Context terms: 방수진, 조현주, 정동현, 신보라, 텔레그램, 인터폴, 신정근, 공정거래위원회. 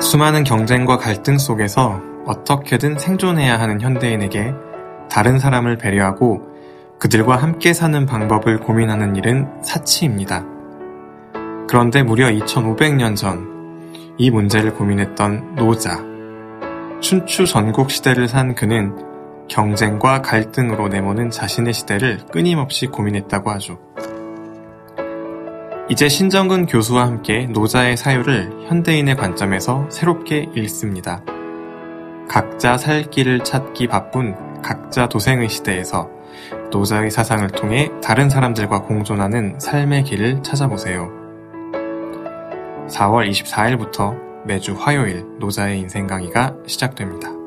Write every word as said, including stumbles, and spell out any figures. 수많은 경쟁과 갈등 속에서 어떻게든 생존해야 하는 현대인에게 다른 사람을 배려하고 그들과 함께 사는 방법을 고민하는 일은 사치입니다. 그런데 무려 이천오백 년 전 이 문제를 고민했던 노자, 춘추 전국 시대를 산 그는 경쟁과 갈등으로 내모는 자신의 시대를 끊임없이 고민했다고 하죠. 이제 신정근 교수와 함께 노자의 사유를 현대인의 관점에서 새롭게 읽습니다. 각자 살 길을 찾기 바쁜 각자 도생의 시대에서 노자의 사상을 통해 다른 사람들과 공존하는 삶의 길을 찾아보세요. 사월 이십사일부터 매주 화요일 노자의 인생 강의가 시작됩니다.